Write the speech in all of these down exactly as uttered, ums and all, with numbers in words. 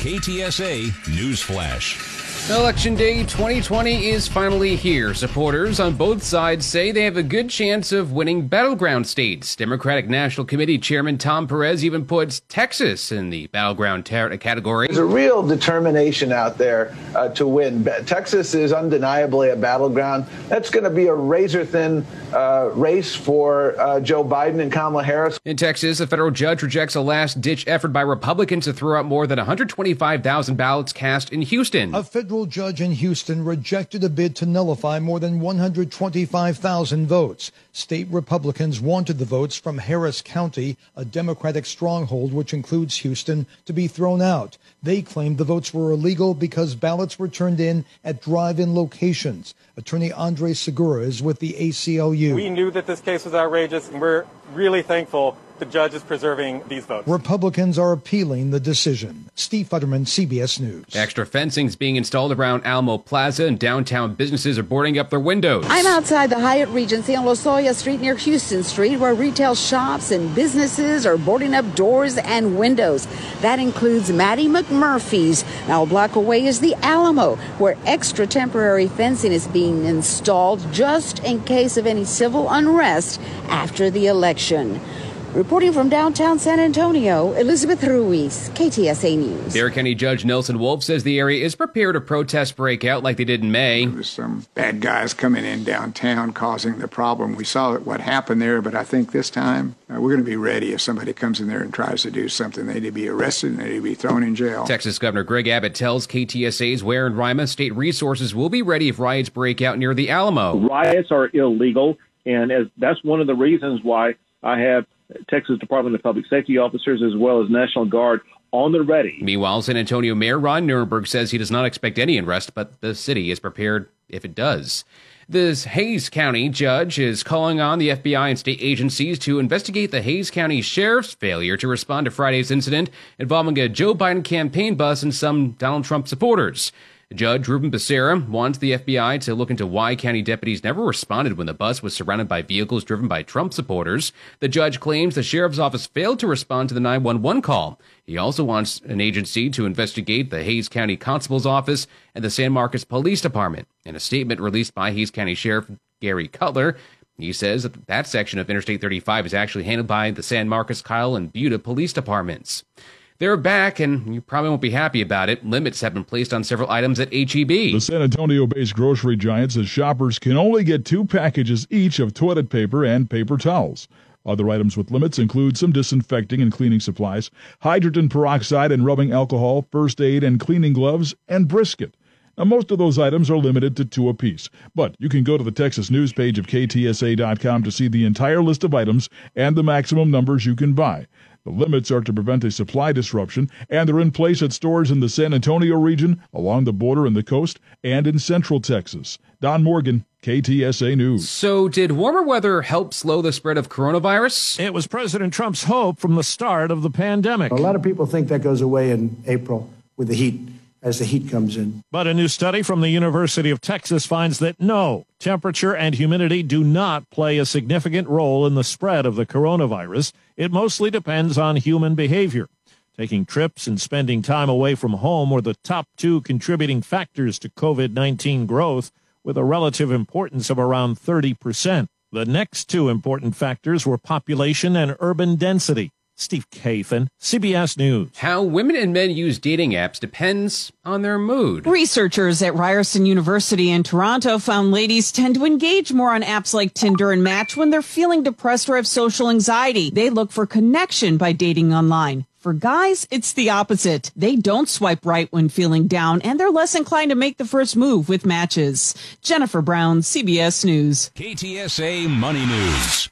K T S A News Flash. Election Day twenty twenty is finally here. Supporters on both sides say they have a good chance of winning battleground states. Democratic National Committee Chairman Tom Perez even puts Texas in the battleground ter- category. There's a real determination out there uh, to win. Texas is undeniably a battleground. That's going to be a razor-thin uh, race for uh, Joe Biden and Kamala Harris. In Texas, a federal judge rejects a last-ditch effort by Republicans to throw out more than one hundred twenty-five thousand ballots cast in Houston. A federal judge in Houston rejected a bid to nullify more than one hundred twenty-five thousand votes. State Republicans wanted the votes from Harris County, a Democratic stronghold which includes Houston, to be thrown out. They claimed the votes were illegal because ballots were turned in at drive-in locations. Attorney Andre Segura is with the A C L U. We knew that this case was outrageous, and we're really thankful the judge is preserving these votes. Republicans are appealing the decision. Steve Futterman, C B S News. Extra fencing is being installed around Alamo Plaza, and downtown businesses are boarding up their windows. I'm outside the Hyatt Regency on Losoya Street near Houston Street, where retail shops and businesses are boarding up doors and windows. That includes Maddie McMurphy's. Now a block away is the Alamo, where extra temporary fencing is being installed just in case of any civil unrest after the election. Reporting from downtown San Antonio, Elizabeth Ruiz, K T S A News. Dare County Judge Nelson Wolf says the area is prepared to protest break out like they did in May. There's some bad guys coming in downtown causing the problem. We saw what happened there, but I think this time uh, we're going to be ready. If somebody comes in there and tries to do something, they need to be arrested and they need to be thrown in jail. Texas Governor Greg Abbott tells K T S A's Ware and Rima state resources will be ready if riots break out near the Alamo. Riots are illegal, and as, that's one of the reasons why I have Texas Department of Public Safety officers as well as National Guard on the ready. Meanwhile, San Antonio Mayor Ron Nirenberg says he does not expect any unrest, but the city is prepared if it does. This Hays County judge is calling on the F B I and state agencies to investigate the Hays County Sheriff's failure to respond to Friday's incident involving a Joe Biden campaign bus and some Donald Trump supporters. Judge Ruben Becerra wants the F B I to look into why county deputies never responded when the bus was surrounded by vehicles driven by Trump supporters. The judge claims the sheriff's office failed to respond to the nine one one call. He also wants an agency to investigate the Hays County Constable's Office and the San Marcos Police Department. In a statement released by Hays County Sheriff Gary Cutler, he says that that section of Interstate thirty-five is actually handled by the San Marcos, Kyle, and Buda Police Departments. They're back, and you probably won't be happy about it. Limits have been placed on several items at H E B. The San Antonio-based grocery giant says shoppers can only get two packages each of toilet paper and paper towels. Other items with limits include some disinfecting and cleaning supplies, hydrogen peroxide and rubbing alcohol, first aid and cleaning gloves, and brisket. Now, most of those items are limited to two apiece, but you can go to the Texas news page of K T S A dot com to see the entire list of items and the maximum numbers you can buy. The limits are to prevent a supply disruption, and they're in place at stores in the San Antonio region, along the border and the coast, and in central Texas. Don Morgan, K T S A News. So did warmer weather help slow the spread of coronavirus? It was President Trump's hope from the start of the pandemic. A lot of people think that goes away in April with the heat, as the heat comes in. But a new study from the University of Texas finds that no, temperature and humidity do not play a significant role in the spread of the coronavirus. It mostly depends on human behavior. Taking trips and spending time away from home were the top two contributing factors to COVID nineteen growth, with a relative importance of around thirty percent. The next two important factors were population and urban density. Steve Kathan, C B S News. How women and men use dating apps depends on their mood. Researchers at Ryerson University in Toronto found ladies tend to engage more on apps like Tinder and Match when they're feeling depressed or have social anxiety. They look for connection by dating online. For guys, it's the opposite. They don't swipe right when feeling down, and they're less inclined to make the first move with matches. Jennifer Brown, C B S News. K T S A Money News.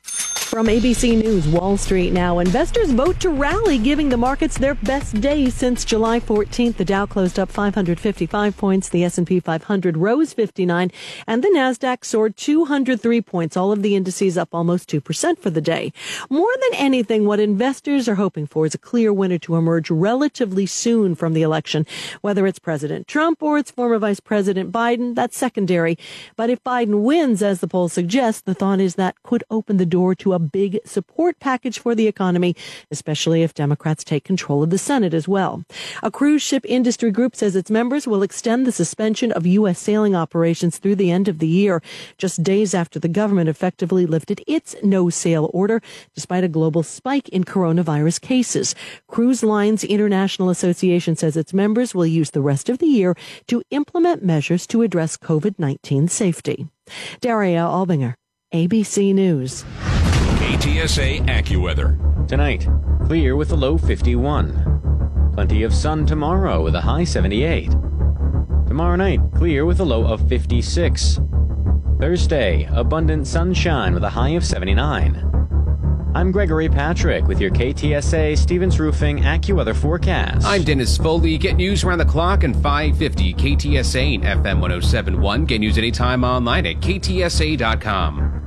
From A B C News, Wall Street Now. Investors vote to rally, giving the markets their best day since July fourteenth. The Dow closed up five hundred fifty-five points. The S and P five hundred rose fifty-nine, and the NASDAQ soared two hundred three points. All of the indices up almost two percent for the day. More than anything, what investors are hoping for is a clear winner to emerge relatively soon from the election, whether it's President Trump or it's former Vice President Biden. That's secondary. But if Biden wins, as the polls suggest, the thought is that could open the door to a a big support package for the economy, especially if Democrats take control of the Senate as well. A cruise ship industry group says its members will extend the suspension of U S sailing operations through the end of the year, just days after the government effectively lifted its no-sail order, despite a global spike in coronavirus cases. Cruise Lines International Association says its members will use the rest of the year to implement measures to address covid nineteen safety. Daria Albinger, A B C News. K T S A AccuWeather. Tonight, clear with a low fifty-one. Plenty of sun tomorrow with a high seventy-eight. Tomorrow night, clear with a low of fifty-six. Thursday, abundant sunshine with a high of seventy-nine. I'm Gregory Patrick with your K T S A Stevens Roofing AccuWeather forecast. I'm Dennis Foley. Get news around the clock on five fifty K T S A and F M one oh seven point one. Get news anytime online at K T S A dot com.